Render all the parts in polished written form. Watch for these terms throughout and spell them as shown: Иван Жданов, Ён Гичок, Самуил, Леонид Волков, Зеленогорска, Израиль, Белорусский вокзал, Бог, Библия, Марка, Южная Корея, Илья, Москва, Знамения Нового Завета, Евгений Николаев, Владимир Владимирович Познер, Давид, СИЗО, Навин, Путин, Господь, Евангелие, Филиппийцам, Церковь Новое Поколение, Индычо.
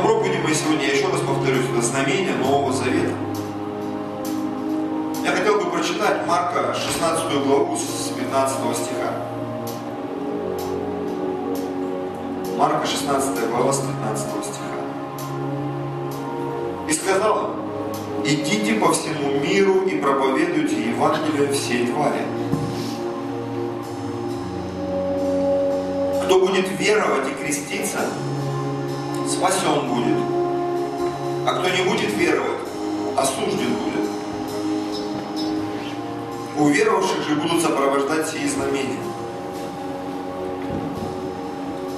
проповеди моей сегодня, я еще раз повторюсь, это знамение Нового Завета. Я хотел бы прочитать Марка 16 главу с 15 стиха. Марка 16 глава с 15 стиха. «И сказал им: идите по всему миру и проповедуйте Евангелие всей твари. Кто будет веровать и креститься, спасен будет, а кто не будет веровать, осужден будет. У веровавших же будут сопровождать сии знамения.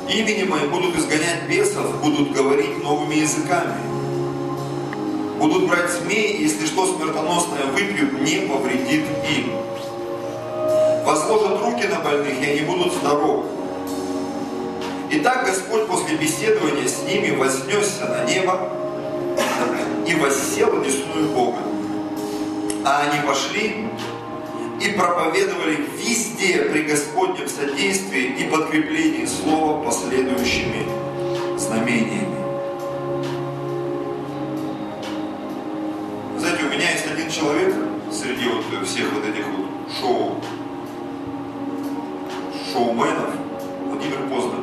Именем моим будут изгонять бесов, будут говорить новыми языками, будут брать змей, если что смертоносное выпьют, не повредит им. Возложат руки на больных, и они будут здоровы. Итак, Господь после беседования с ними вознесся на небо и воссел десную Бога. А они пошли и проповедовали везде при Господнем содействии и подкреплении слова последующими знамениями». Знаете, у меня есть один человек среди вот всех вот этих вот шоуменов, Владимир Познер.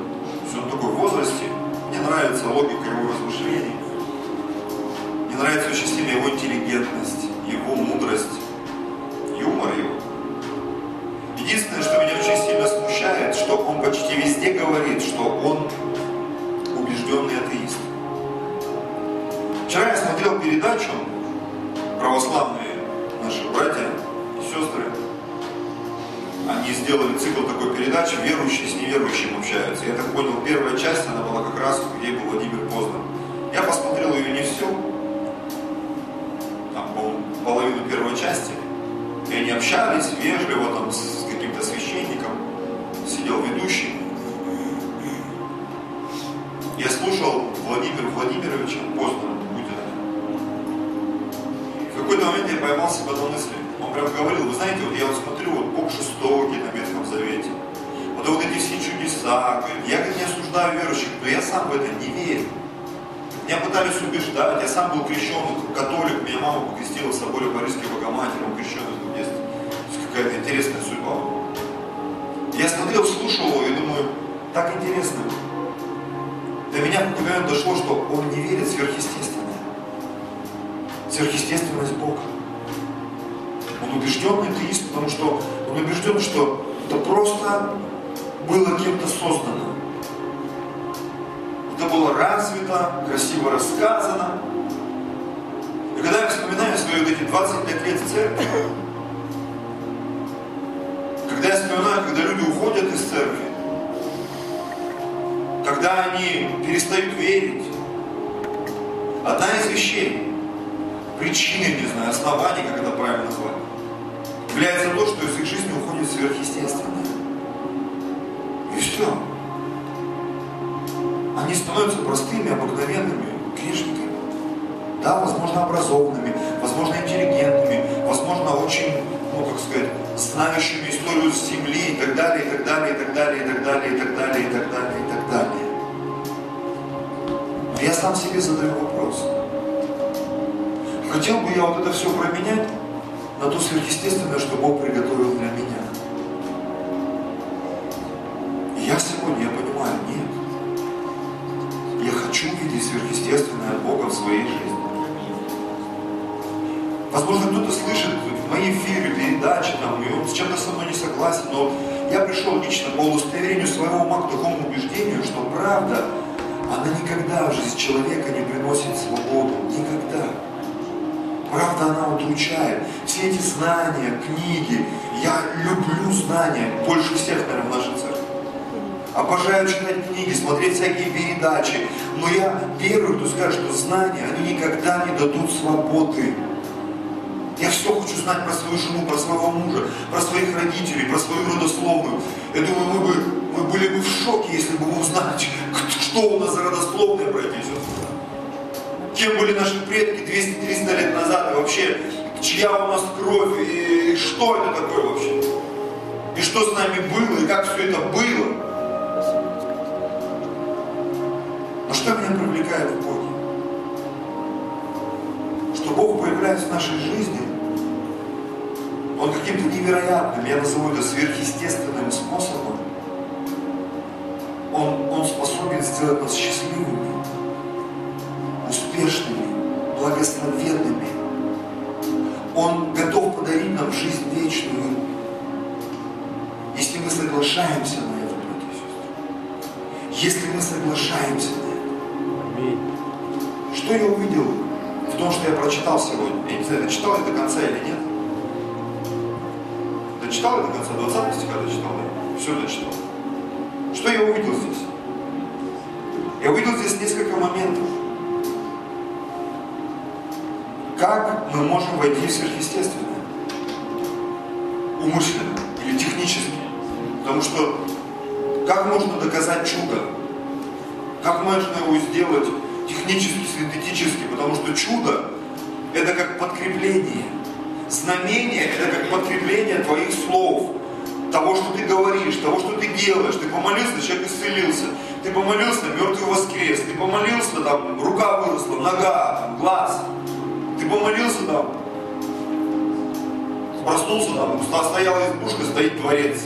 Он такой в возрасте, мне нравится логика его размышлений, мне нравится очень сильно его интеллигентность, его мудрость, юмор его. Единственное, что меня очень сильно смущает, что он почти везде говорит, что он убежденный атеист. Вчера я смотрел передачу, православные наши братья и сестры, они сделали цикл такой передачи, верующие с неверующим общаются. Я так понял, первая часть, она была как раз, где был Владимир Познер. Я посмотрел ее не всю, там, по-моему, половину первой части. И они общались вежливо там с каким-то священником, сидел ведущий. Я слушал Владимира Владимировича Познера, Путина. В какой-то момент я поймал себя на мысли. Он прям говорил, вы знаете, вот я вот смотрю, вот Бог жестокий на Ветхом Завете. Вот эти все чудеса, говорит, я не осуждаю верующих, но я сам в это не верю. Меня пытались убеждать, я сам был крещен, вот, католик, меня мама покрестила в соборе Парижской Богоматери, он крещен в детстве. То есть какая-то интересная судьба. Я смотрел, слушал его и думаю, так интересно. До меня в какой-то момент дошло, что он не верит в сверхъестественное. Сверхъестественность Бога. Он убежденный атеист, потому что он убежден, что это просто было кем-то создано. Это было развито, красиво рассказано. И когда я вспоминаю свои вот эти 25 лет в церкви, когда я вспоминаю, когда люди уходят из церкви, когда они перестают верить, одна из вещей, причины, не знаю, оснований, как это правильно назвать, является то, что из их жизни уходит сверхъестественное. И все. Они становятся простыми, обыкновенными грешниками. Да, возможно, образованными, возможно, интеллигентными, возможно, очень, ну, как сказать, знающими историю земли и так далее, и так далее, и так далее, и так далее, и так далее, и так далее, и так далее. Но я сам себе задаю вопрос. Хотел бы я вот это все променять на то сверхъестественное, что Бог приготовил для меня. И я сегодня, я понимаю, нет. Я хочу видеть сверхъестественное от Бога в своей жизни. Возможно, кто-то слышит в моей эфире, передачи, там, и он с чем-то со мной не согласен, но я пришел лично по удостоверению своего ума к такому убеждению, что правда, она никогда в жизнь человека не приносит свободу. Никогда. Правда, она удручает. Все эти знания, книги. Я люблю знания больше всех, наверное, в нашей церкви. Обожаю читать книги, смотреть всякие передачи. Но я верую, кто скажет, что знания, они никогда не дадут свободы. Я все хочу знать про свою жену, про своего мужа, про своих родителей, про свою родословную. Я думаю, мы были бы в шоке, если бы мы узнали, что у нас за родословная произойдет. Кем были наши предки 200-300 лет назад, и вообще, чья у нас кровь, и что это такое вообще, и что с нами было, и как все это было. Но что меня привлекает в Боге? Что Бог появляется в нашей жизни, Он каким-то невероятным, я назову это сверхъестественным способом, он способен сделать нас счастливыми, успешными, благословенными. Он готов подарить нам жизнь вечную, если мы соглашаемся на это, братья и сестры. Если мы соглашаемся на это. Аминь. Что я увидел в том, что я прочитал сегодня? Я не знаю, дочитал я до конца или нет. Дочитал я до конца? 20 стиха дочитал, да? Все дочитал. Что я увидел здесь? Я увидел здесь несколько моментов. Как мы можем войти в сверхъестественное? Умышленно или технически? Потому что как можно доказать чудо? Как можно его сделать технически, синтетически? Потому что чудо – это как подкрепление. Знамение – это как подкрепление твоих слов, того, что ты говоришь, того, что ты делаешь. Ты помолился, человек исцелился. Ты помолился, мертвый воскрес. Ты помолился, там, рука выросла, нога, там, глаз. Ты помолился, там, проснулся, там, стояла избушка, стоит дворец.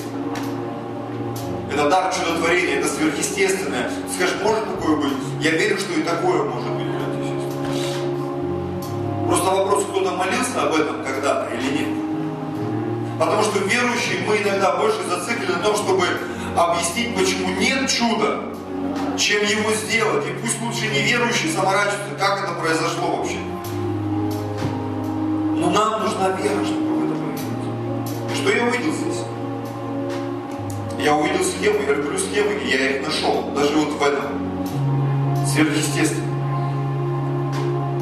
Это дар чудотворения, это сверхъестественное. Ты скажешь, может такое быть? Я верю, что и такое может быть. Просто вопрос, кто-то молился об этом когда-то или нет. Потому что верующие, мы иногда больше зациклены на том, чтобы объяснить, почему нет чуда, чем его сделать. И пусть лучше неверующие заморачиваются, как это произошло вообще. Но нам нужна вера, чтобы в это поверить. И что я увидел здесь? Я увидел схемы, я люблю схемы, и я их нашел. Даже вот в этом. Сверхъестественно.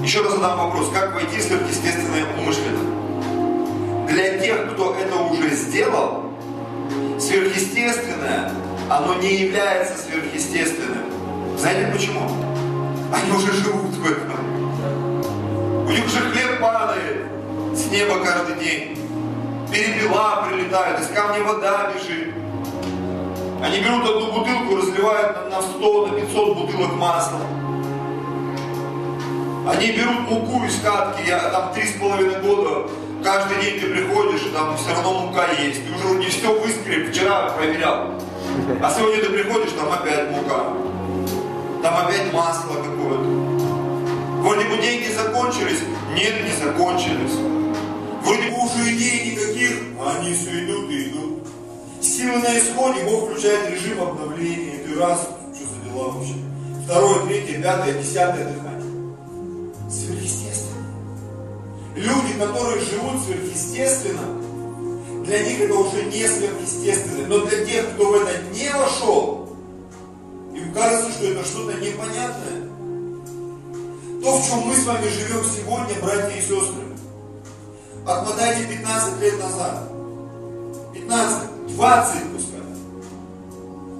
Еще раз задам вопрос, как войти в сверхъестественное умышленно? Для тех, кто это уже сделал, сверхъестественное, оно не является сверхъестественным. Знаете почему? Они уже живут в этом. У них же хлеб падает с неба каждый день. Перепела прилетает, из камня вода бежит. Они берут одну бутылку, разливают на 100, на 500 бутылок масла. Они берут муку из катки, я там 3,5 года... Каждый день ты приходишь, и там все равно мука есть. Ты уже не все выскреб, вчера проверял. А сегодня ты приходишь, там опять мука. Там опять масло какое-то. Вроде бы деньги закончились. Нет, не закончились. Вроде бы уже идей никаких. А они все идут и идут. Силы на исходе, Бог включает режим обновления. И ты раз, что за дела вообще? Второе, третье, пятое, десятое дыхание. Сверхъестественно. Люди, которые живут сверхъестественно, для них это уже не сверхъестественно. Но для тех, кто в это не вошел, им кажется, что это что-то непонятное. То, в чем мы с вами живем сегодня, братья и сестры, отмотайте 15 лет назад. 15, 20 пускай.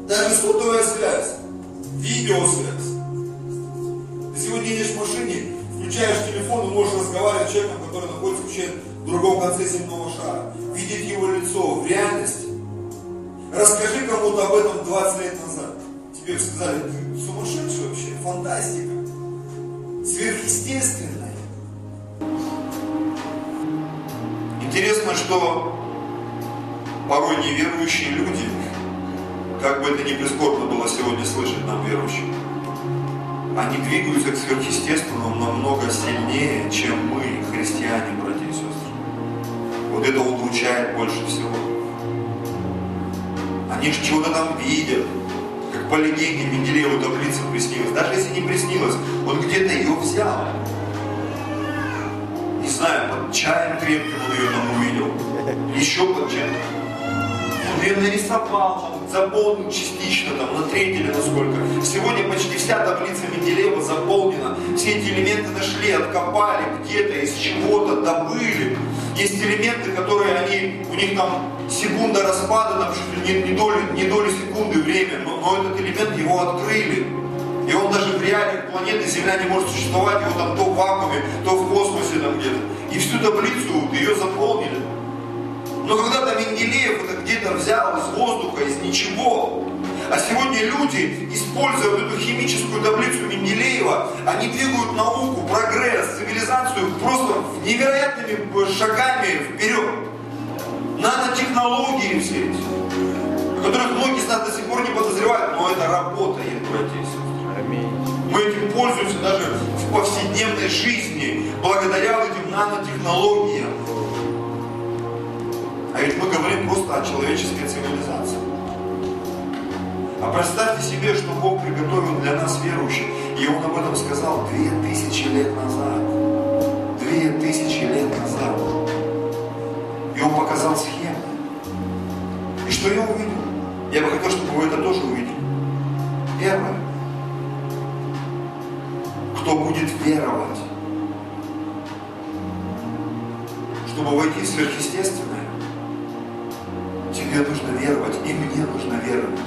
Даже сотовая связь, видеосвязь. Ты сегодня едешь в машине, включаешь телефон и можешь разговаривать с человеком, который находится вообще в другом конце земного шара. Видеть его лицо в реальности. Расскажи кому-то об этом 20 лет назад. Тебе сказали, ты сумасшедший вообще, фантастика. Сверхъестественное. Интересно, что порой неверующие люди, как бы это ни прискорбно было сегодня слышать нам, верующим, они двигаются к сверхъестественному намного сильнее, чем мы, христиане, братья и сестры. Вот это удручает больше всего. Они же чего-то там видят, как по легенде Менделееву таблица приснилась. Даже если не приснилась, он где-то ее взял. Не знаю, под чаем крепким он ее там увидел, еще под чаем. Он ее нарисовал, заполнен частично, там, на треть или на сколько. Сегодня почти вся таблица Менделеева заполнена. Все эти элементы нашли, откопали где-то, из чего-то добыли. Есть элементы, которые они, у них там секунда распада, там чуть ли не доли секунды время, но этот элемент его открыли. И он даже в реалиях планеты Земля не может существовать, его там то в вакууме, то в космосе там где-то. И всю таблицу ее заполнили. Но когда-то Менделеев это где-то взял из воздуха, из ничего. А сегодня люди, используя эту химическую таблицу Менделеева, коллектива, они двигают науку, прогресс, цивилизацию просто невероятными шагами вперед. Нанотехнологии все эти, о которых многие из нас до сих пор не подозревают, но это работает, братья и сестры. Аминь. Мы этим пользуемся даже в повседневной жизни, благодаря этим нанотехнологиям. А ведь мы говорим просто о человеческой цивилизации. А представьте себе, что Бог приготовил для нас верующих, и Он об этом сказал 2000 лет назад. 2000 лет назад. И Он показал схему. И что я увидел? Я бы хотел, чтобы вы это тоже увидели. Первое. Кто будет веровать, чтобы войти в сверхъестественное, тебе нужно веровать, и мне нужно веровать.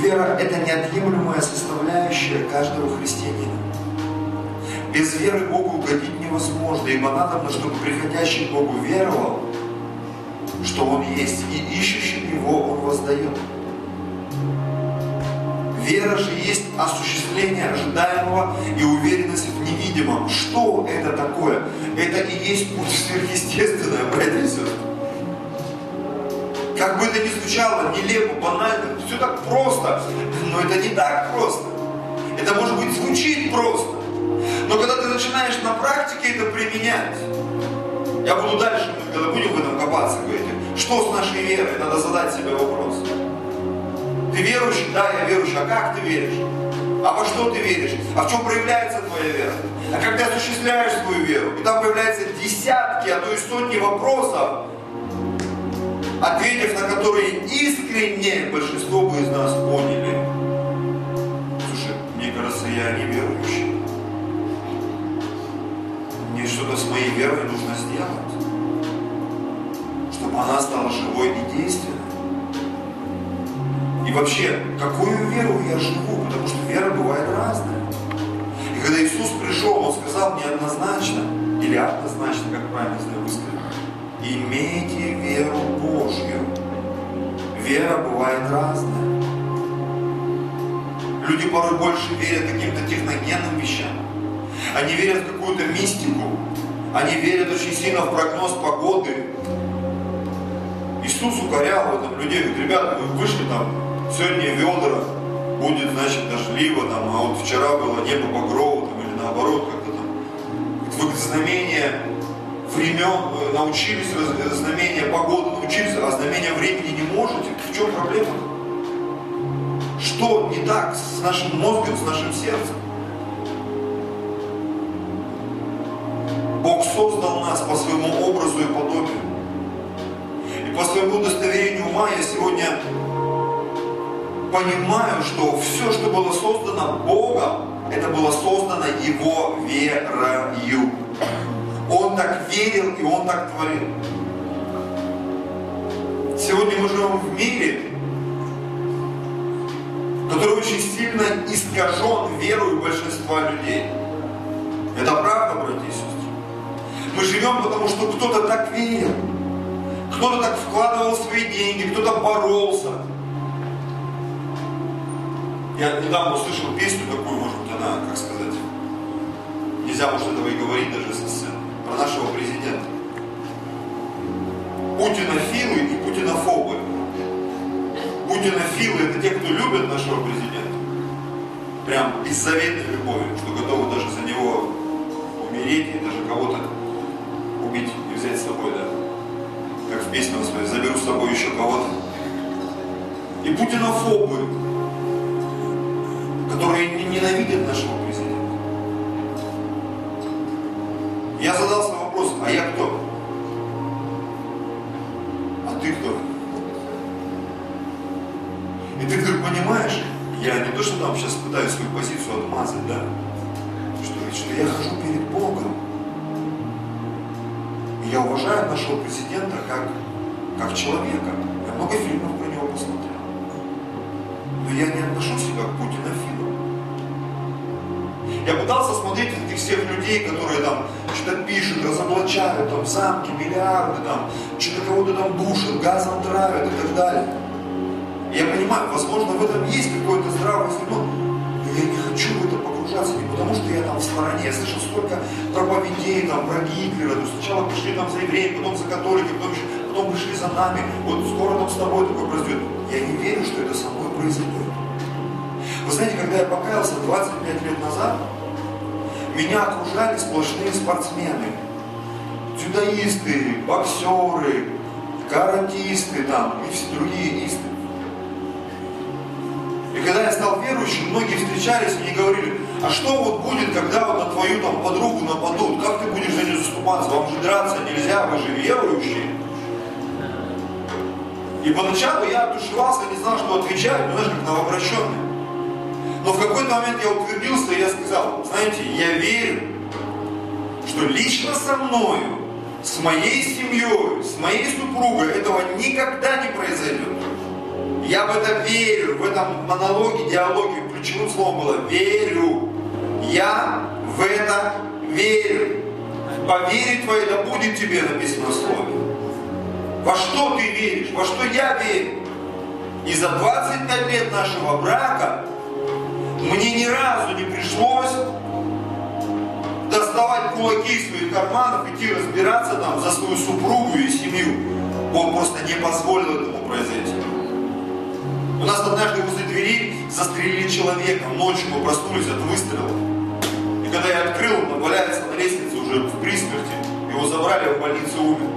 Вера – это неотъемлемая составляющая каждого христианина. Без веры Богу угодить невозможно, ибо надо, чтобы приходящий к Богу веровал, что Он есть, и ищущим Его Он воздает. Вера же есть осуществление ожидаемого и уверенность в невидимом. Что это такое? Это и есть путь сверхъестественное, братья и сестры. Как бы это ни звучало, нелепо, банально, все так просто, но это не так просто. Это, может быть, звучит просто, но когда ты начинаешь на практике это применять, я буду дальше, когда будем в этом копаться, говорить, что с нашей верой, надо задать себе вопрос. Ты верующий? Да, я верующий. А как ты веришь? А во что ты веришь? А в чем проявляется твоя вера? А как ты осуществляешь свою веру? И там появляются десятки, а то и сотни вопросов, ответив на которые искренне большинство бы из нас поняли. Слушай, мне кажется, я не верующий. Мне что-то с моей верой нужно сделать, чтобы она стала живой и действенной. И вообще, какую веру я живу? Потому что вера бывает разная. И когда Иисус пришел, Он сказал неоднозначно, или однозначно, как правильно сказать, имейте веру Божью. Вера бывает разная. Люди порой больше верят каким-то техногенным вещам. Они верят в какую-то мистику. Они верят очень сильно в прогноз погоды. Иисус укорял в этом людей. Говорит, ребята, вы вышли там, сегодня ведра, будет, значит, дождливо, там, а вот вчера было небо багрово, там, или наоборот, как-то там. Вы знамения времен научились, знамения погоды научились, а знамения времени не можете. В чем проблема? Что не так с нашим мозгом, с нашим сердцем? Бог создал нас по своему образу и подобию. И по своему удостоверению ума я сегодня понимаю, что все, что было создано Богом, это было создано Его верою. Он так верил и Он так творил. Сегодня мы живем в мире, который очень сильно искажен верою большинства людей. Это правда, братья и сестры? Мы живем, потому что кто-то так верил, кто-то так вкладывал свои деньги, кто-то боролся. Я недавно услышал песню такую, может быть, она, как сказать, нельзя, может, этого и говорить даже со сцены, про нашего президента. Путинофилы и путинофобы. Путинофилы – это те, кто любят нашего президента. Прям беззаветной любовью, что готовы даже за него умереть и даже кого-то убить и взять с собой, да. Как в песне он сказал, заберу с собой еще кого-то. И путинофобы, которые ненавидят нашего президента. Я задался вопросом, а я кто? А ты кто? И ты вдруг понимаешь, я не то, что там сейчас пытаюсь свою позицию отмазать, да? Что я хожу перед Богом. И я уважаю нашего президента как человека. Я много фильмов про него посмотрел. Но я не отношу себя к путинофилу. Я пытался смотреть этих всех людей, которые там что-то пишут, разоблачают, там замки, миллиарды, там, что-то кого-то там душат, газом травят и так далее. Я понимаю, возможно, в этом есть какой-то здравый смысл, но я не хочу в это погружаться. оказывается, не потому, что я там в стороне. Я слышал столько проповедей, там, про Гитлера. Ну, сначала пришли там за евреев, потом за католиков, потом пришли за нами. Вот скоро там с тобой такое произойдет. Я не верю, что это со мной произойдет. Вы знаете, когда я покаялся 25 лет назад, меня окружали сплошные спортсмены. Дзюдоисты, боксеры, каратисты там, и все другие исты. И когда я стал верующим, многие встречались и мне говорили: а что вот будет, когда вот на твою там подругу нападут? Как ты будешь за нее заступаться? Вам же драться нельзя, вы же верующие. И поначалу я тушевался, не знал, что отвечать, но даже как новообращенный. Но в какой-то момент я утвердился, и я сказал: знаете, я верю, что лично со мною, с моей семьей, с моей супругой этого никогда не произойдет. Я в это верю, в этом монологе, диалоге, ключевым словом было «верю». Я в это верю. По вере твоей да будет тебе, написано в слове. Во что ты веришь? Во что я верю? И за 25 лет нашего брака мне ни разу не пришлось доставать кулаки из своих карманов, идти разбираться там за свою супругу и семью. Он просто не позволил этому произойти. У нас однажды возле двери застрелили человека. Ночью мы проснулись от выстрелов. И когда я открыл, он валяется на лестнице уже в присмерти. Его забрали, в больнице умер.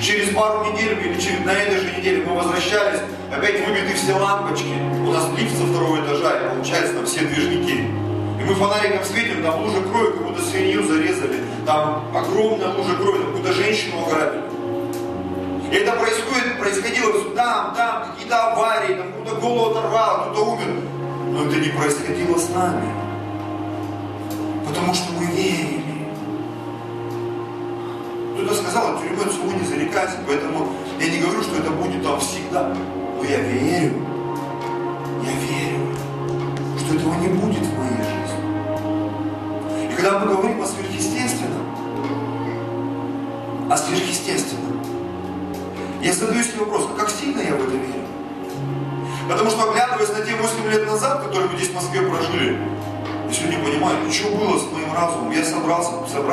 Через пару недель, или через на этой же неделе мы возвращались, опять выбиты все лампочки. У нас лифт со второго этажа, и получается там все движники. И мы фонариком светим, там лужа крови, какую-то свинью зарезали, там огромная лужа крови, там какую-то женщину ограбили. И это происходило там, какие-то аварии, там кто-то голову оторвал, кто-то умер. Но это не происходило с нами. Потому что мы верили. Кто-то сказал: тюрьмой от судьбы не зарекайся, поэтому я не говорю, что это будет там всегда. Но я верю. Я верю, что этого не будет в моей жизни. Когда мы говорим о сверхъестественном, я задаю себе вопрос: а как сильно я в это верю? Потому что, оглядываясь на те 8 лет назад, которые мы здесь в Москве прожили, я сегодня понимаю, что было с моим разумом. Я собрал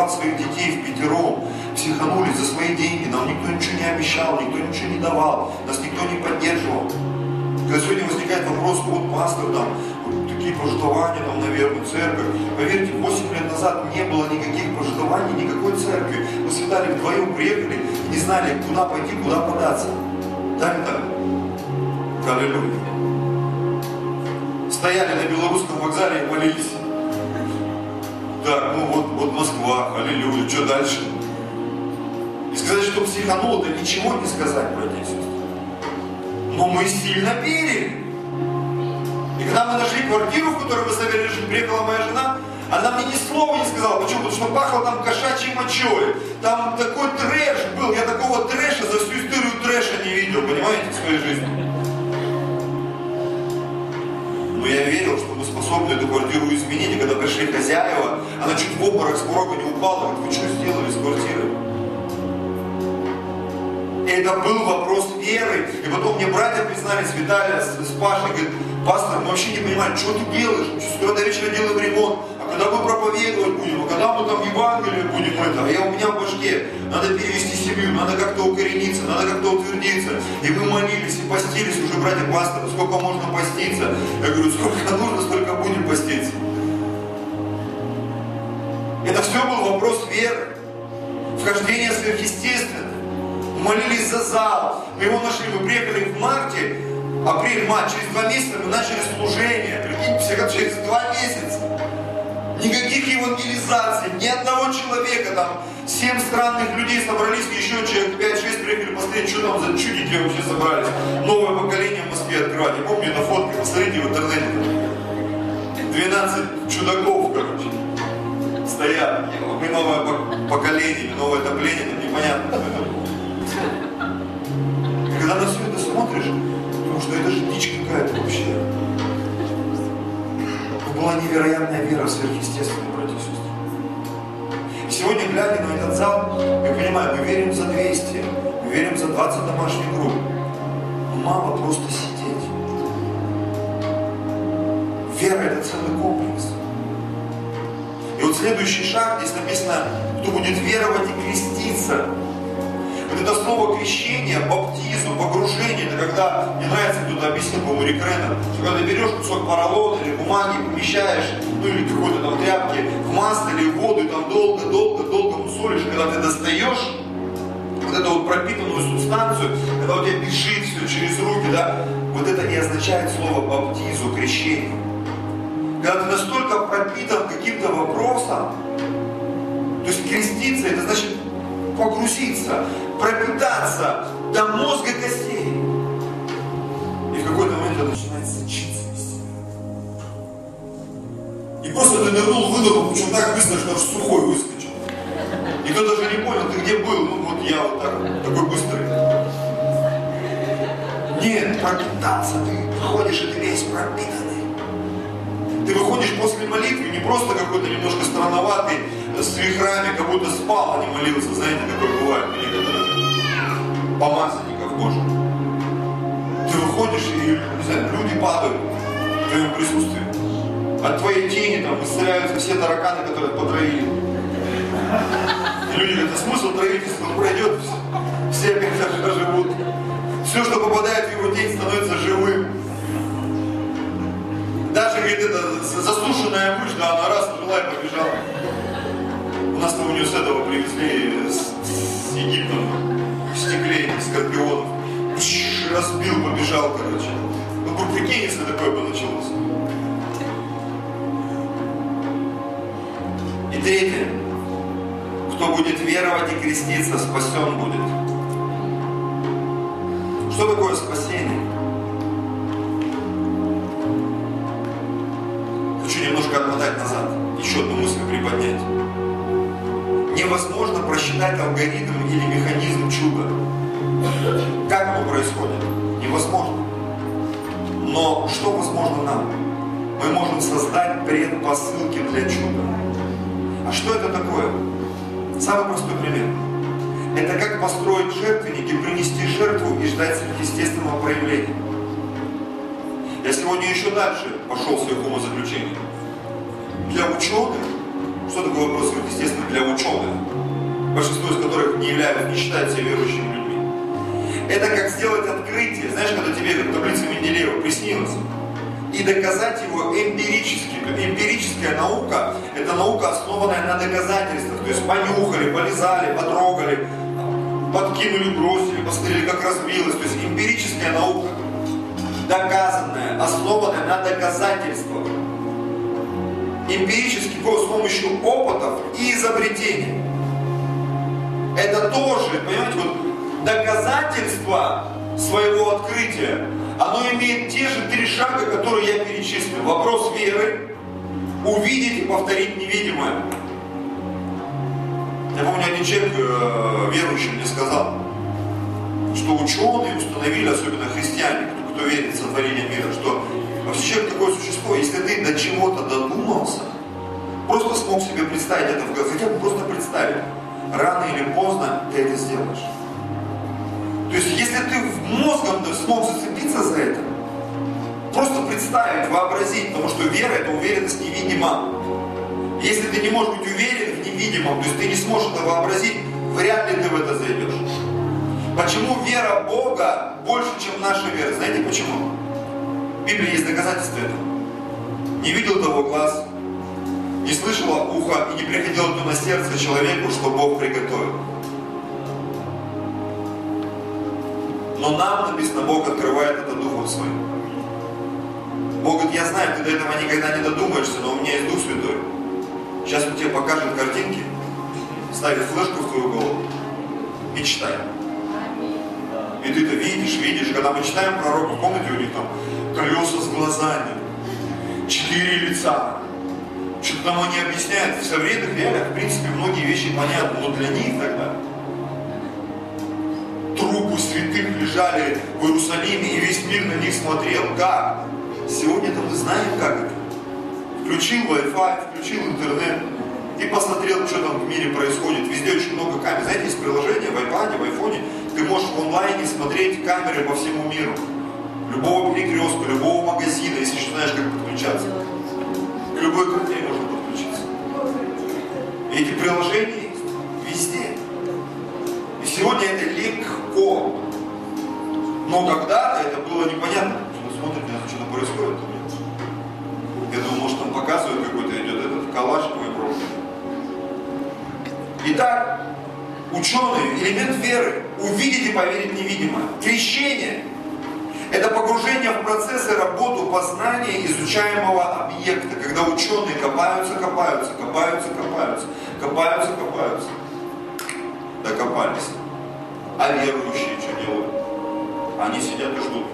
своих детей в Питером, психанули за свои деньги, нам никто ничего не обещал, никто ничего не давал, нас никто не поддерживал. Когда сегодня возникает вопрос: вот пастор там, такие пожелания там, наверное, церковь. Поверьте, 8 лет назад не было никаких пожеланий, никакой церкви. Мы с Виталием вдвоем приехали и не знали, куда пойти, куда податься. Так и так. Аллилуйя. Стояли на Белорусском вокзале и молились. Так, ну вот Москва, аллилуйя, что дальше? И сказать, что психануло, да ничего не сказать, братья и сестры. Но мы сильно верили. И когда мы нашли квартиру, в которой мы собирались жить, приехала моя жена, она мне ни слова не сказала. Почему? Потому что пахло там кошачьей мочой. Там такой трэш был. Я такого трэша за всю историю трэша не видел, понимаете, в своей жизни. Но я верил, что мы способны эту квартиру изменить. И когда пришли хозяева, она чуть в обморок с порога не упала. Говорит: вы что сделали с квартирой? Это был вопрос веры. И потом мне братья признались, Виталия с Пашей, говорит: пастор, мы вообще не понимаем, что ты делаешь? С утра до вечера делаем ремонт. А когда мы проповедовать будем? А когда мы там Евангелие будем? Это? А я у меня в башке. Надо перевести семью, надо как-то укорениться, надо как-то утвердиться. И мы молились, и постились уже, братья пастора, сколько можно поститься. Я говорю: сколько нужно, столько будем поститься. Это все был вопрос веры. Вхождение сверхъестественно. Молились за зал, мы его нашли, мы приехали в марте, апрель-май, через 2 месяца мы начали служение, прикиньте, как через 2 месяца. Никаких евангелизаций, ни одного человека, там 7 странных людей собрались, еще человек 5-6 приехали, посмотреть, что там за чудики вообще собрались. Новое поколение в Москве открывать, я помню, на фотке, посмотрите в интернете, 12 чудаков, короче, стоят, мы новое поколение, новое топление, там непонятно. И когда на все это смотришь, потому что это же дичь какая-то вообще. Это была невероятная вера в сверхъестественное, братья и сестры. Сегодня, глядя на этот зал, мы понимаем, мы верим за 200, мы верим за 20 домашних групп. Но мало просто сидеть. Вера — это целый комплекс. следующий шаг, здесь написано, кто будет веровать и креститься. Вот это слово крещение, баптизм, погружение, это когда, мне нравится, кто-то объяснил, по-моему, Рекрена, что когда берешь кусок поролона или бумаги, помещаешь, ну или какой-то там тряпки в масло или в воду, и там долго-долго-долго мусолишь, когда ты достаешь вот эту вот пропитанную субстанцию, когда у тебя бежит все через руки, да, вот это не означает слово баптизу, крещение. Когда ты настолько пропитан каким-то вопросом, то есть креститься, это значит погрузиться, пропитаться до мозга костей. И в какой-то момент это начинает сочиться из себя. И просто ты нырнул выдохом, причем так быстро, что аж сухой выскочил. Никто даже не понял, ты где был, ну вот я вот так, такой быстрый. Нет, пропитаться, ты выходишь, и ты весь пропитанный. Ты выходишь после молитвы, не просто какой-то немножко странноватый, с вихрами, как будто спал, а не молился. Знаете, такое бывает у некоторых помазанников Божьих. Ты выходишь, и, не знаю, люди падают в твоем присутствии. От твоей тени там исцеляются все тараканы, которые потравили. И люди говорят, а смысл травительства? Он пройдет, все опять оживут. Все, что попадает в его тень, становится живым. Даже, говорит, эта засушенная мышь, да, она раз жила и побежала. У нас на университет его привезли с Египта в стекле, скорпионов. Разбил, побежал, короче. Ну, прикинь, если такое бы началось. И третье. Кто будет веровать и креститься, спасен будет. Что такое спасение? Хочу немножко отмотать назад, еще одну мысль приподнять. Невозможно просчитать алгоритм или механизм чуда. Как оно происходит? Невозможно. Но что возможно нам? Мы можем создать предпосылки для чуда. А что это такое? Самый простой пример. Это как построить жертвенник и принести жертву и ждать сверхъестественного проявления. Я сегодня еще дальше пошел в своем умозаключении. Для ученых, что такое вопрос сверхъестественный для ученых, большинство из которых не являются, не считаются верующими людьми. Это как сделать открытие, знаешь, когда тебе эта таблица Менделеева приснилась, и доказать его эмпирически. Эмпирическая наука – это наука, основанная на доказательствах. То есть понюхали, полизали, потрогали, подкинули, бросили, посмотрели, как разбилось. То есть эмпирическая наука, доказанная, основанная на доказательствах. Эмпирический просто с помощью опытов и изобретений. Это тоже, понимаете, вот доказательство своего открытия. Оно имеет те же три шага, которые я перечислил. Вопрос веры, увидеть и повторить невидимое. Я помню, один человек, верующий, мне сказал, что ученые установили, особенно христиане, кто верит в сотворение мира, что вообще человек такое существо, если ты до чего-то додумался, просто смог себе представить это в голове, хотя бы просто представить, рано или поздно ты это сделаешь. То есть, если ты мозгом смог зацепиться за это, просто представить, вообразить, потому что вера – это уверенность невидима. Если ты не можешь быть уверен в невидимом, то есть ты не сможешь это вообразить, вряд ли ты в это зайдешь. Почему вера Бога больше, чем наша вера? Знаете почему? В Библии есть доказательства этого. Не видел того глаз, не слышало ухо и не приходило то на сердце человеку, что Бог приготовил. Но нам написано, Бог открывает это Духом Своим. Бог говорит, я знаю, ты до этого никогда не додумаешься, но у меня есть Дух Святой. Сейчас он тебе покажет картинки, ставит флешку в твою голову и читай. И ты это видишь, когда мы читаем пророка в комнате, у них там колеса с глазами, 4 лица. Что-то нам они объясняют. В современных реалиях, в принципе, многие вещи понятны, но для них тогда... Трупы святых лежали в Иерусалиме, и весь мир на них смотрел. Как? Сегодня-то мы знаем, как это. Включил Wi-Fi, включил интернет и посмотрел, что там в мире происходит. Везде очень много камер. Знаете, есть приложение в iPad, в iPhone. Ты можешь в онлайне смотреть камеры по всему миру. Любого перекрестка, любого магазина, если еще знаешь, как подключаться. К любой картине можно подключиться. Эти приложения есть везде. И сегодня это легко. Но когда-то это было непонятно. Мы смотрим, что-то происходит. Я думаю, может, там показывают, какой-то идет этот калашковый брод. Итак, ученые, элемент веры, увидеть и поверить невидимо. Крещение – это погружение в процесс и работу познания изучаемого объекта, когда ученые копаются. Докопались. А верующие что делают? Они сидят и ждут,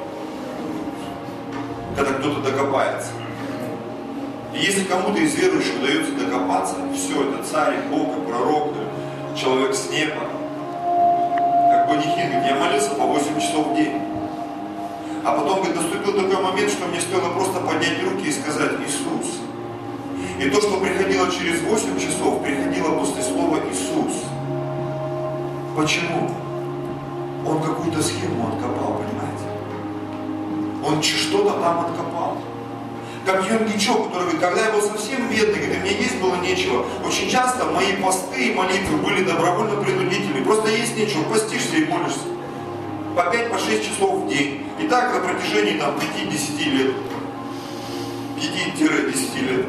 когда кто-то докопается. И если кому-то из верующих удается докопаться, все, это царь, Бог, и пророк, и человек с неба. Как бы Нехин, говорит, я молился по 8 часов в день. А потом, говорит, наступил такой момент, что мне стоило просто поднять руки и сказать «Иисус». И то, что приходило через 8 часов, приходило после слова «Иисус». Почему? Он какую-то схему откопал, понимаете? Он что-то там откопал. Как Ён Гичок, который говорит, когда я был совсем бедный, говорит, мне есть было нечего. Очень часто мои посты и молитвы были добровольно принудительны. Просто есть нечего, постишься и молишься. По 5-6 часов в день. И так на протяжении 5-10 лет. 5-10 лет.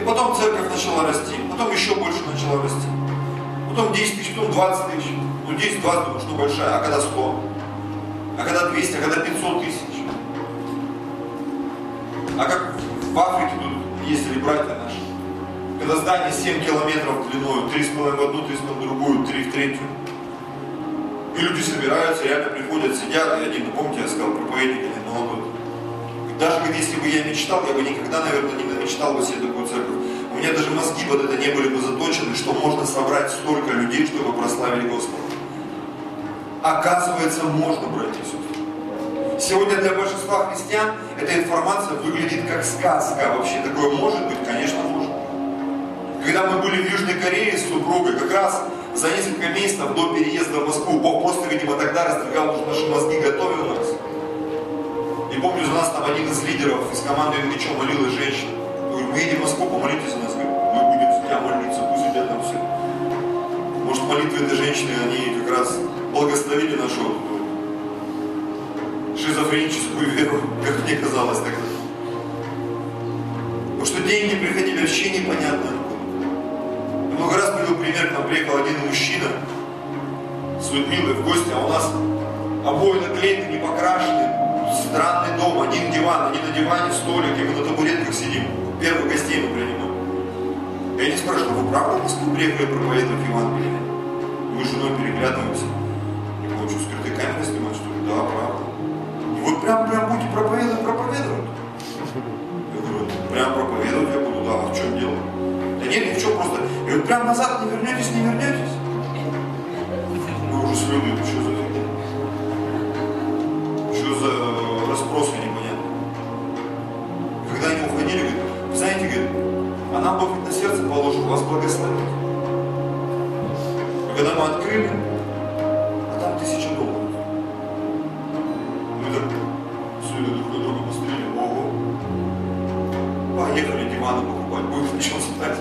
И потом церковь начала расти. Потом еще больше начала расти. Потом 10 тысяч, потом 20 тысяч. Ну 10-20, потому что большая, а когда 100? А когда 200, а когда 500 тысяч? А как в Африке тут ездили братья наши? Когда здание 7 километров длиною, 3,5 в одну, 3,5 в другую, 3 в третью. И люди собираются, реально приходят, сидят, и один, ну помните, я сказал, проповедник один молодой. Даже если бы я мечтал, я бы никогда, наверное, не мечтал бы себе такую церковь. У меня даже мозги вот это не были бы заточены, что можно собрать столько людей, чтобы прославили Господа. Оказывается, можно, братья и сестры. Сегодня для большинства христиан эта информация выглядит как сказка. Вообще такое может быть? Конечно, может. Когда мы были в Южной Корее с супругой, как раз за несколько месяцев до переезда в Москву, Бог просто, видимо, тогда раздвигал уже наши мозги, готовил нас. И помню, за нас там один из лидеров из команды Индычо молилась женщина. Говорит, мы едем в Москву, помолитесь за нас. Говорит, мы будем с тебя молиться, пусть идет нам все. Может, молитвы этой женщины, они как раз благословили нашу шизофреническую веру, как мне казалось тогда. Потому что деньги приходили вообще непонятно. Я много раз привел пример, к нам приехал один мужчина с Людмилой в гости, а у нас обои наклеены, не покрашены, странный дом, один диван, они на диване, столик, и мы на табуретках сидим. Первых гостей мы принимаем. Я не спрашиваю, вы правда в Москву приехали проповедовать Евангелие? Мы с женой переглядываемся. Я говорю, что скрытые камеры снимать, что ли? Да, правда. И вот прям будете проповедовать. Я говорю, прям проповедовать я буду, да, а в чем дело? Да нет, ничего, просто. Я говорю, прям назад не вернетесь, не вернетесь. Мы уже слюны, ну что за фигня? Что за расспросы непонятные? Когда они уходили, говорит, вы знаете, говорит, она Бог на сердце положит, вас благословит. Когда мы открыли, а там $1000. Мы так все друг на друга посмотрели, ого. Поехали диваны покупать, будем ничего спать.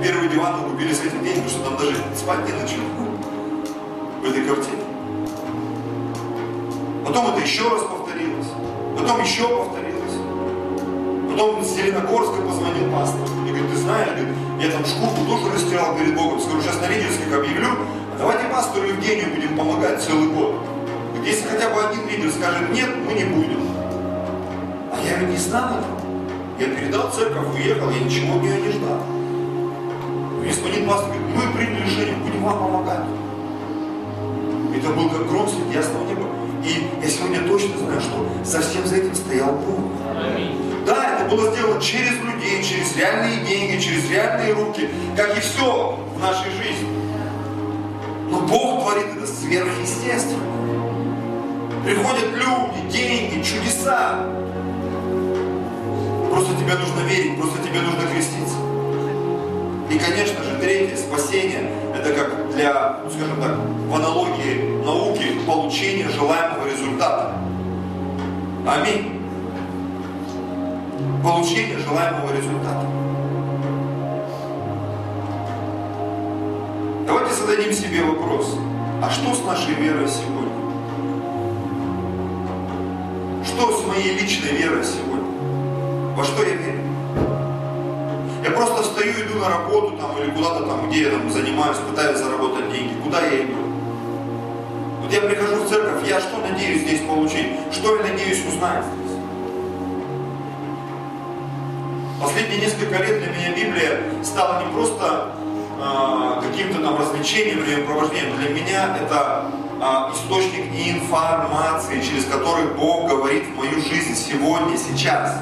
И первый диван мы купили с этих денег, потому что там даже спать не начали в этой квартире. Потом это еще раз повторилось, потом еще повторилось. Потом с Зеленогорска позвонил пастор и говорит, ты знаешь, говорит, я там шкурку тоже растерял перед Богом. Скажу, сейчас на лидерских объявлю, а давайте пастору Евгению будем помогать целый год. Говорит, если хотя бы один лидер скажет нет, мы не будем. А я ведь не знал этого. Я передал церковь, уехал, я ничего от нее не ждал. Господин пастор говорит, мы приняли решение, будем вам помогать. Это был как гром среди ясного неба. И я сегодня точно знаю, что совсем за этим стоял Бог. Да, это было сделано через людей, через реальные деньги, через реальные руки, как и все в нашей жизни. Но Бог творит это сверхъестественно. Приходят люди, деньги, чудеса. Просто тебе нужно верить, просто тебе нужно креститься. И, конечно же, третье, спасение, это как для, скажем так, в аналогии науки, получения желаемого результата. Аминь. Получение желаемого результата. зададим себе вопрос, а что с нашей верой сегодня? Что с моей личной верой сегодня? Во что я верю? Я просто встаю, иду на работу там, или куда-то там, где я там занимаюсь, пытаюсь заработать деньги. Куда я иду? Вот я прихожу в церковь, я что надеюсь здесь получить? Что я надеюсь узнать здесь? Последние несколько лет для меня Библия стала не просто каким-то там развлечением, времяпровождением. Для меня это источник информации, через который Бог говорит в мою жизнь сегодня, сейчас.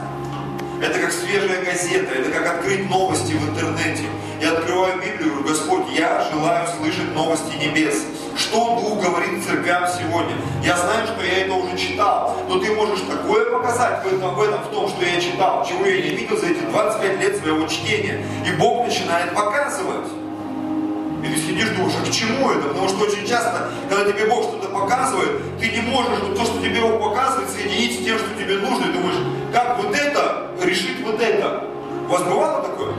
Это как свежая газета, это как открыть новости в интернете. Я открываю Библию и говорю: Господь, я желаю слышать новости небес. Что Дух говорит церквям сегодня? Я знаю, что я это уже читал, но ты можешь такое показать в том, что я читал, чего я не видел за эти 25 лет своего чтения. И Бог начинает показывать. И ты сидишь, думаешь, а к чему это? Потому что очень часто, когда тебе Бог что-то показывает, ты не можешь то, что тебе Бог показывает, соединить с тем, что тебе нужно. И думаешь, как вот это решит вот это? У вас бывало такое?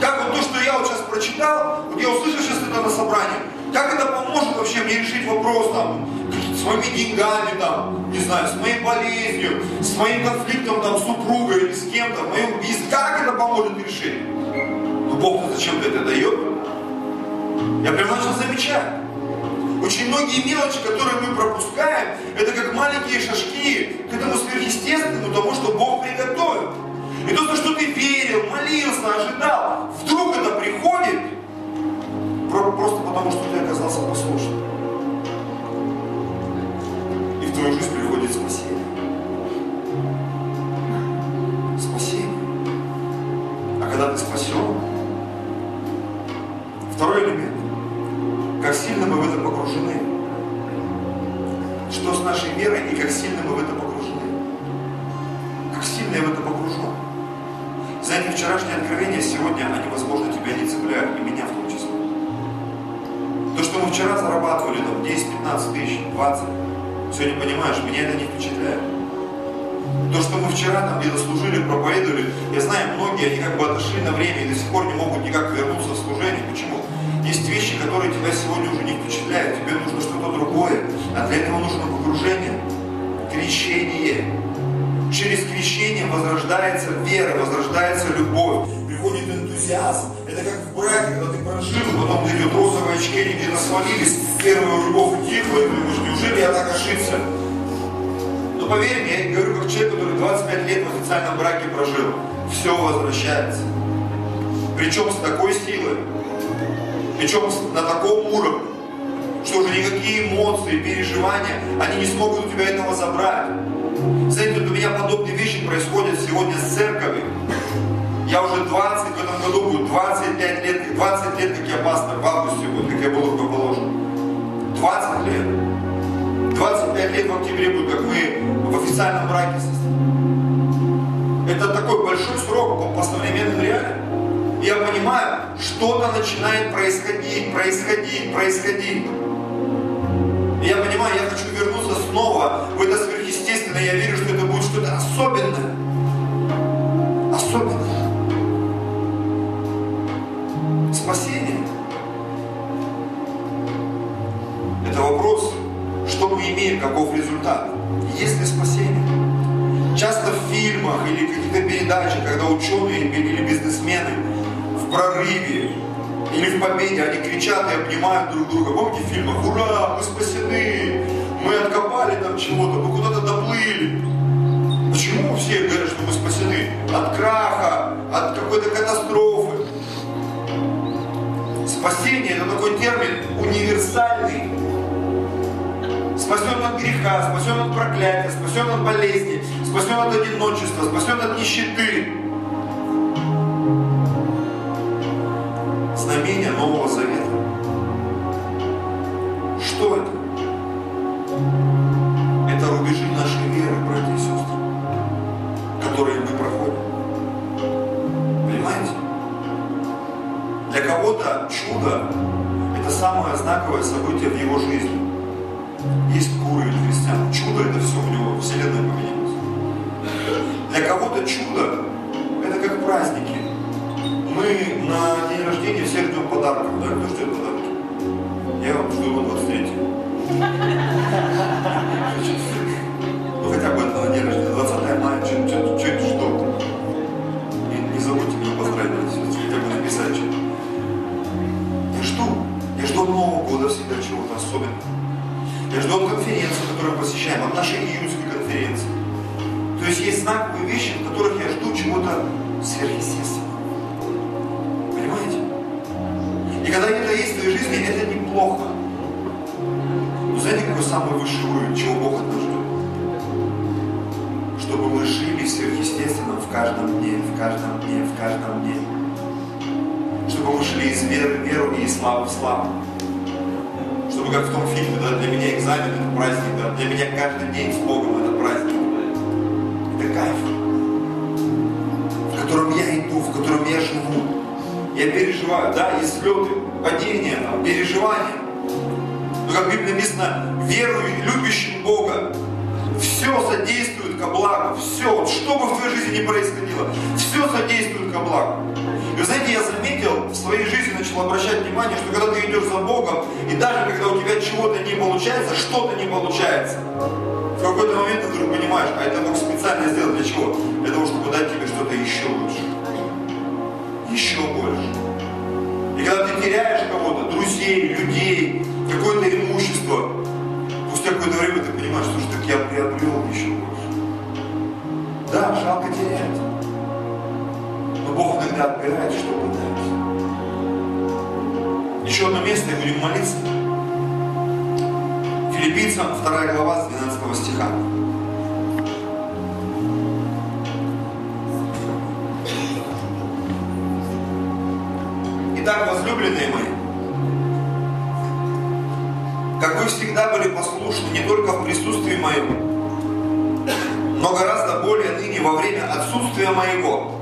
Как вот то, что я вот сейчас прочитал, вот я услышал сейчас это на собрании, как это поможет вообще мне решить вопрос там, с моими деньгами, там, не знаю, с моей болезнью, с моим конфликтом там, с супругой или с кем-то, в моем бизнесе, как это поможет решить? Ну Бог-то зачем-то это дает? Я прям начал замечать. Очень многие мелочи, которые мы пропускаем, это как маленькие шажки к этому сверхъестественному, тому, что Бог приготовил. И то, что ты верил, молился, ожидал, вдруг это приходит, просто потому, что ты оказался послушным. И в твою жизнь приходит спасение. Спасение. А когда ты спасен, второй элемент. Как сильно мы в это погружены. Что с нашей верой и как сильно мы в это погружены. Как сильно я в это погружен. Знаете, вчерашние откровения сегодня, они, возможно, тебя не цепляют, и меня в том числе. То, что мы вчера зарабатывали, там, 10, 15 тысяч, 20, сегодня, понимаешь, меня это не впечатляет. То, что мы вчера там где-то служили, проповедовали, я знаю, многие, они как бы отошли на время и до сих пор не могут никак вернуться в служение. Почему? Есть вещи, которые тебя сегодня уже не впечатляют, тебе нужно что-то другое, а для этого нужно погружение, крещение. Через крещение возрождается вера, возрождается любовь, приходит энтузиазм. Это как в браке, когда ты прожил, потом идет розовые очки, они где-то свалились, первая любовь утихла, и думаешь, неужели я так ошибся? Но поверь мне, я говорю как человек, который 25 лет в официальном браке прожил, все возвращается. Причем с такой силой, причем на таком уровне, что уже никакие эмоции, переживания, они не смогут у тебя этого забрать. Знаете, вот у меня подобные вещи происходят сегодня с церковью. Я уже 20, в этом году будет 25 лет, 20 лет, как я пастор, в августе, вот, как я был рукоположен. 20 лет. 25 лет в октябре будет, как мы в официальном браке состоим. Это такой большой срок по современным реалиям. Я понимаю, что-то начинает происходить. И я понимаю, я хочу вернуться снова в это сверхъестественное. Я верю, что это будет что-то особенное. Особенное. Спасение. Это вопрос, что мы имеем, каков результат. Есть ли спасение? Часто в фильмах или каких-то передачах, когда ученые или бизнесмены в прорыве или в победе, они кричат и обнимают друг друга. Помните в фильмах? Ура, мы спасены, мы откопали там чего-то, мы куда-то доплыли. Почему все говорят, что мы спасены? От краха, от какой-то катастрофы. Спасение — это такой термин универсальный. Спасен от греха, спасен от проклятия, спасен от болезни, спасен от одиночества, спасен от нищеты. Знамения Нового Завета. Что это? Это рубежи нашей веры, братья и сестры, которые мы проходим. Понимаете? Для кого-то чудо – это самое знаковое событие в его жизни. Есть куры или христиан. Чудо – это все у него, вселенная поменялась. Для кого-то чудо – это как праздники. Мы на день рождения все ждем подарков, да? Кто ждет подарки? Я вам жду его 23-го. Ну хотя бы этого дня рождения, 20 мая, что-то жду. И не забудьте меня поздравить, хотя бы написать что-то. Я жду Нового года всегда чего-то особенного. Я жду конференции, которую посещаем, от нашей июньской конференции. То есть есть знаковые вещи, в которых я жду чего-то сверхъестественного. Понимаете? И когда это есть в твоей жизни, это неплохо. Но знаете, какой самый высший уровень, чего Бог от нас ждет? Чтобы мы жили сверхъестественным в каждом дне, в каждом дне, в каждом дне. Чтобы мы шли из веры в веру и из славы в славу. Чтобы как в том фильме, да, для меня экзамен это праздник, да, для меня каждый день с Богом это праздник. Это кайф, в котором я иду, в котором я живу. Я переживаю, да, есть слезы, падения, там, переживания. Но как в Библии написано, верующим, любящим Бога, все содействует ко благу, все, что бы в твоей жизни ни происходило, все содействует ко благу. И вы знаете, я заметил, в своей жизни начал обращать внимание, что когда ты идешь за Богом, и даже когда у тебя чего-то не получается, что-то не получается, в какой-то момент ты вдруг понимаешь, а это Бог специально сделал для чего? Для того, чтобы дать тебе что-то еще лучше. Еще больше. И когда ты теряешь кого-то, друзей, людей, какое-то имущество, спустя какое-то время ты понимаешь, что ж, так я приобрел еще больше. Да, жалко терять. Но Бог иногда отбирает, что дает. Еще одно место, и будем молиться. Филиппийцам 2 глава с 12 стиха. Итак, возлюбленные мои, как вы всегда были послушны не только в присутствии моем, но гораздо более ныне во время отсутствия моего.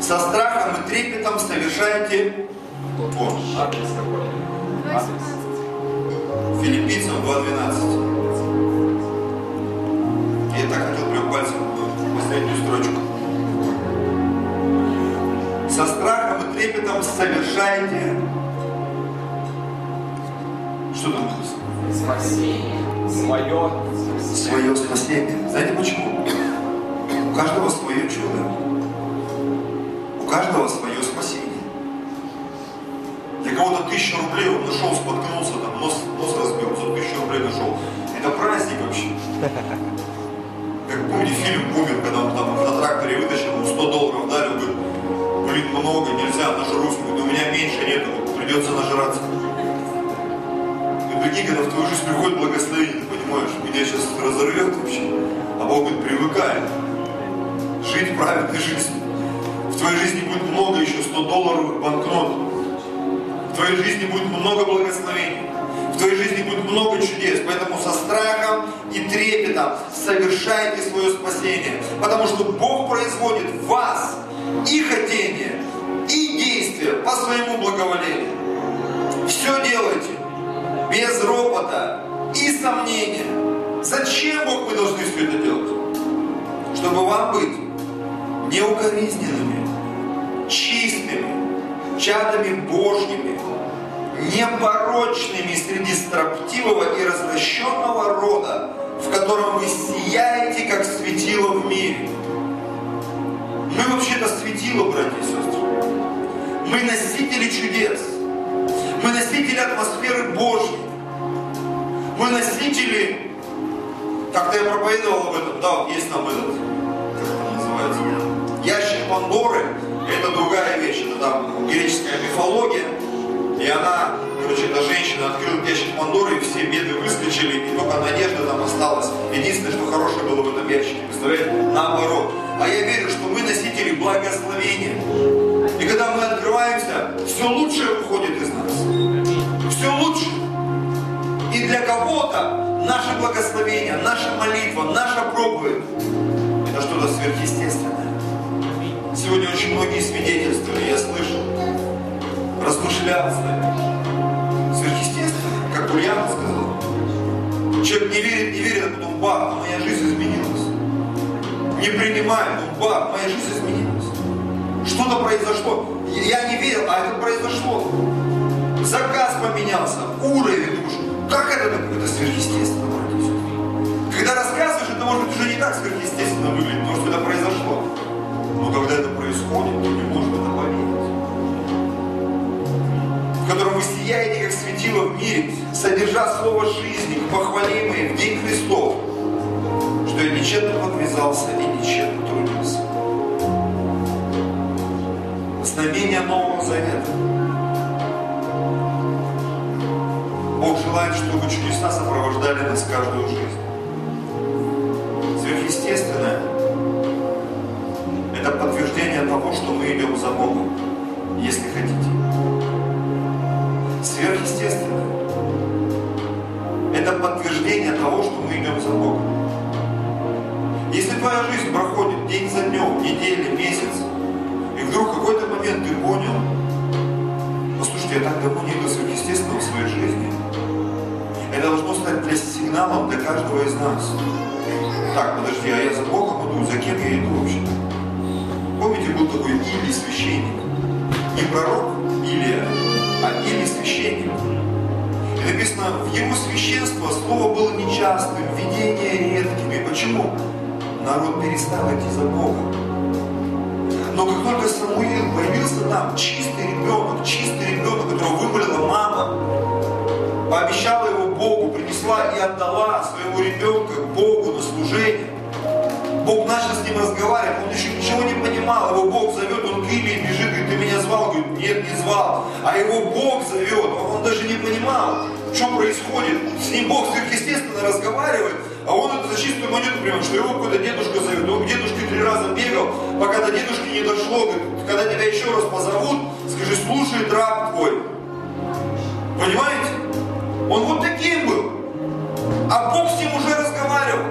Со страхом и трепетом совершайте вот. Филиппийцам 2.12. Я так хотел прям пальцем последнюю строчку. Со страхом и трепетом совершайте. Что там? Спасение. Свое спасение. Знаете почему? У каждого свое чудо. У каждого свое спасение. Для кого-то 1000 рублей он нашел, споткнулся, там, нос разбил, за 1000 рублей нашел. Это праздник вообще. Как помните фильм «Бумер», когда он там на тракторе вытащил, ему $100 дали, он говорит, блин, много, нельзя, нажрусь, но у меня меньше нету, придется нажраться. И прикинь, когда в твою жизнь приходит благословение, ты понимаешь, меня сейчас разорвет вообще, а Бог говорит, привыкает жить праведной жизнью. В твоей жизни будет много еще $100 банкнот. В твоей жизни будет много благословений. В твоей жизни будет много чудес. Поэтому со страхом и трепетом совершайте свое спасение. Потому что Бог производит в вас и хотение, и действие по своему благоволению. Все делайте без ропота и сомнения. Зачем, Бог, вы должны все это делать? Чтобы вам быть неукоризненными, чистыми, чадами Божьими, непорочными среди строптивого и развращенного рода, в котором вы сияете, как светило в мире. Мы вообще-то светило, братья и сестры. Мы носители чудес. Мы носители атмосферы Божьей. Мы носители... Как-то я проповедовал об этом. Да, вот есть там этот... Как это называется? Ящик Пандоры – это другая вещь, это там греческая мифология, и она, короче, эта женщина открыла ящик Пандоры, и все беды выскочили, и только надежда там осталась. Единственное, что хорошее было в этом ящике, представляете, наоборот. А я верю, что мы носители благословения, и когда мы открываемся, все лучшее выходит из нас, все лучше. И для кого-то наше благословение, наша молитва, наша проповедь – это что-то сверхъестественное. Сегодня очень многие свидетельства, я слышал, размышлял с нами. Сверхъестественно, как Ульяна сказала. Человек не верит, а потом бах, моя жизнь изменилась. Не принимает, но бах, моя жизнь изменилась. Что-то произошло. Я не верил, а это произошло. заказ поменялся, уровень душ. Как это какое-то сверхъестественно? Когда рассказываешь, это может быть уже не так сверхъестественно выглядит, потому что это произошло. Но когда это происходит, то не может это поверить. В котором вы сияете, как светило в мире, содержа слово жизни, похвалимые в день Христов, что я нечетно подвязался и нечетно трудился. Знамения Нового Завета. Бог желает, чтобы чудеса сопровождали нас каждую жизнь. Сверхъестественное – это подтверждение того, что мы идем за Богом, если хотите. Сверхъестественное – это подтверждение того, что мы идем за Богом. Если твоя жизнь проходит день за днем, неделя, месяц, и вдруг в какой-то момент ты понял, послушайте, я так давно не иду сверхъестественного в своей жизни. Это должно стать для сигналом для каждого из нас. Так, подожди, а я за Богом иду? За кем я иду вообще? Помните, был такой Илья священник? Не пророк Илья, а Илья священник. И написано, в его священство слово было нечастым, видение редким. И почему? Народ перестал идти за Богом. Но как только Самуил появился там, чистый ребенок, которого выболела мама, пообещала его Богу, принесла и отдала своего ребенка Богу на служение. Бог начал с ним разговаривать, он еще ничего не понимал. Его Бог зовет, он к Илии бежит, говорит, ты меня звал? Говорит, нет, не звал. А его Бог зовет, он даже не понимал, что происходит. С ним Бог сверхъестественно разговаривает, а он это за чистую монету принимает, что его какой-то дедушка зовет. Он к дедушке 3 раза бегал, пока до дедушки не дошло. Говорит, когда тебя еще раз позовут, скажи, слушай, раб твой. Понимаете? Он вот таким был. А Бог с ним уже разговаривал.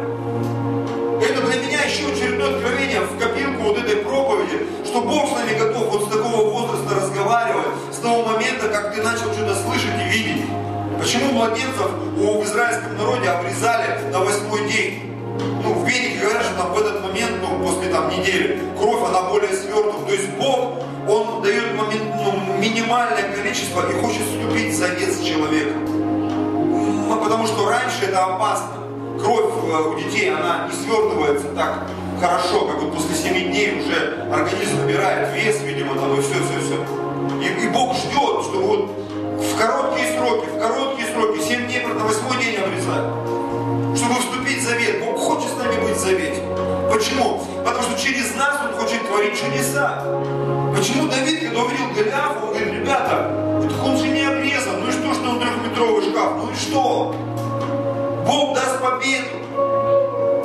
Это для меня еще очередное откровение в копилку вот этой проповеди, что Бог с нами готов вот с такого возраста разговаривать, с того момента, как ты начал что-то слышать и видеть. Почему младенцев в израильском народе обрезали на 8-й день? Ну, в Библии говорят, что там в этот момент, ну, после там недели, кровь, она более свернута. То есть Бог, Он дает момент, ну, минимальное количество и хочет вступить в завет с человеком. Ну, потому что раньше это опасно. Кровь у детей, она не свертывается так хорошо, как вот после 7 дней уже организм набирает вес, видимо, там, и все. И Бог ждет, что вот в короткие сроки, 7 дней, на 8 день обрезать, чтобы вступить в завет. Бог хочет с нами быть в завете. Почему? Потому что через нас Он хочет творить чудеса. Почему Давид, когда увидел Галяв, он говорит, ребята, так он же не обрезан, ну и что, что он 3-метровый шкаф, ну и что? Бог даст победу.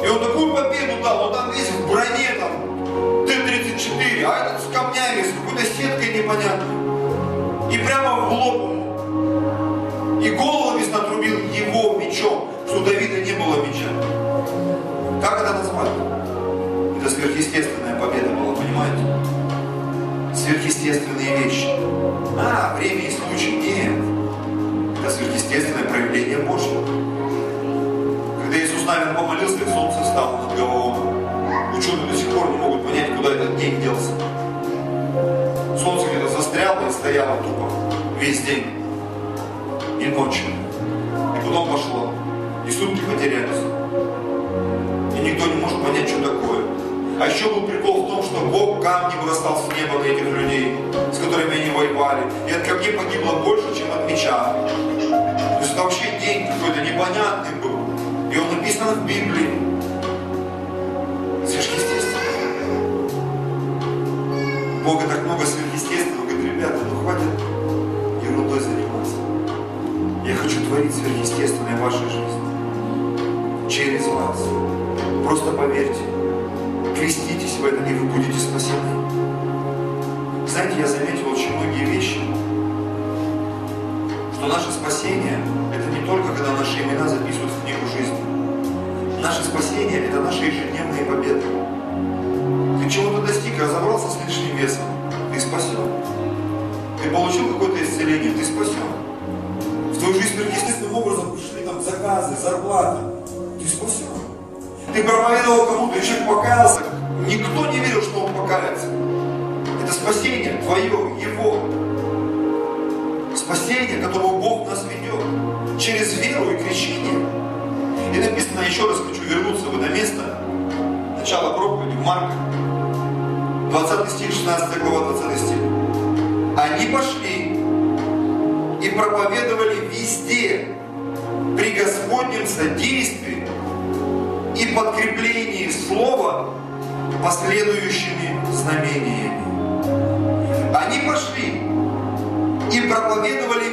И он такую победу дал, он там весь в броне, там, Т-34, а этот с камнями, с какой-то сеткой непонятной. И прямо в лоб. И голову весь натрубил его мечом, что у Давида не было меча. Как это назвать? Это сверхъестественная победа была, понимаете? Сверхъестественные вещи. Время и случай. Нет. Это сверхъестественное проявление Божье. Когда Иисус Навин помолился, и солнце встало над головой. Ученые до сих пор не могут понять, куда этот день делся. Солнце где-то застряло и стояло тупо весь день. И ночью. И потом пошло. И сутки потерялись. И никто не может понять, что такое. А еще был прикол в том, что Бог камни бросал с неба на этих людей, с которыми они воевали. И от камней погибло больше, чем от меча. То есть это вообще день какой-то непонятный был. И он написан в Библии. Сверхъестественно. Бога так много сверхъестественного. Говорит, ребята, ну хватит ерундой заниматься. Я хочу творить сверхъестественное в вашей жизни. Через вас. Просто поверьте. Креститесь в этом, и вы будете спасены. Знаете, я заметил очень многие вещи. Что наше спасение – это не только, когда наши имена записывают в книгу жизни. Наше спасение – это наши ежедневные победы. Ты чего-то достиг, разобрался с лишним весом. Ты спасен. Ты получил какое-то исцеление. Ты спасен. В твою жизнь сверхъестественным образом пришли там заказы, зарплаты. Ты спасен. Ты проповедовал кому-то, еще покаялся. Никто не верил, что он покается. Это спасение твое, его. спасение, к которому Бог нас ведет, через веру и крещение. И написано, еще раз хочу вернуться вы на место, начало проповеди, Марка, 20 стих, 16 глава, 20 стих. Они пошли и проповедовали везде, при Господнем содействии и подкреплении слова последующими знамениями. Они пошли и проповедовали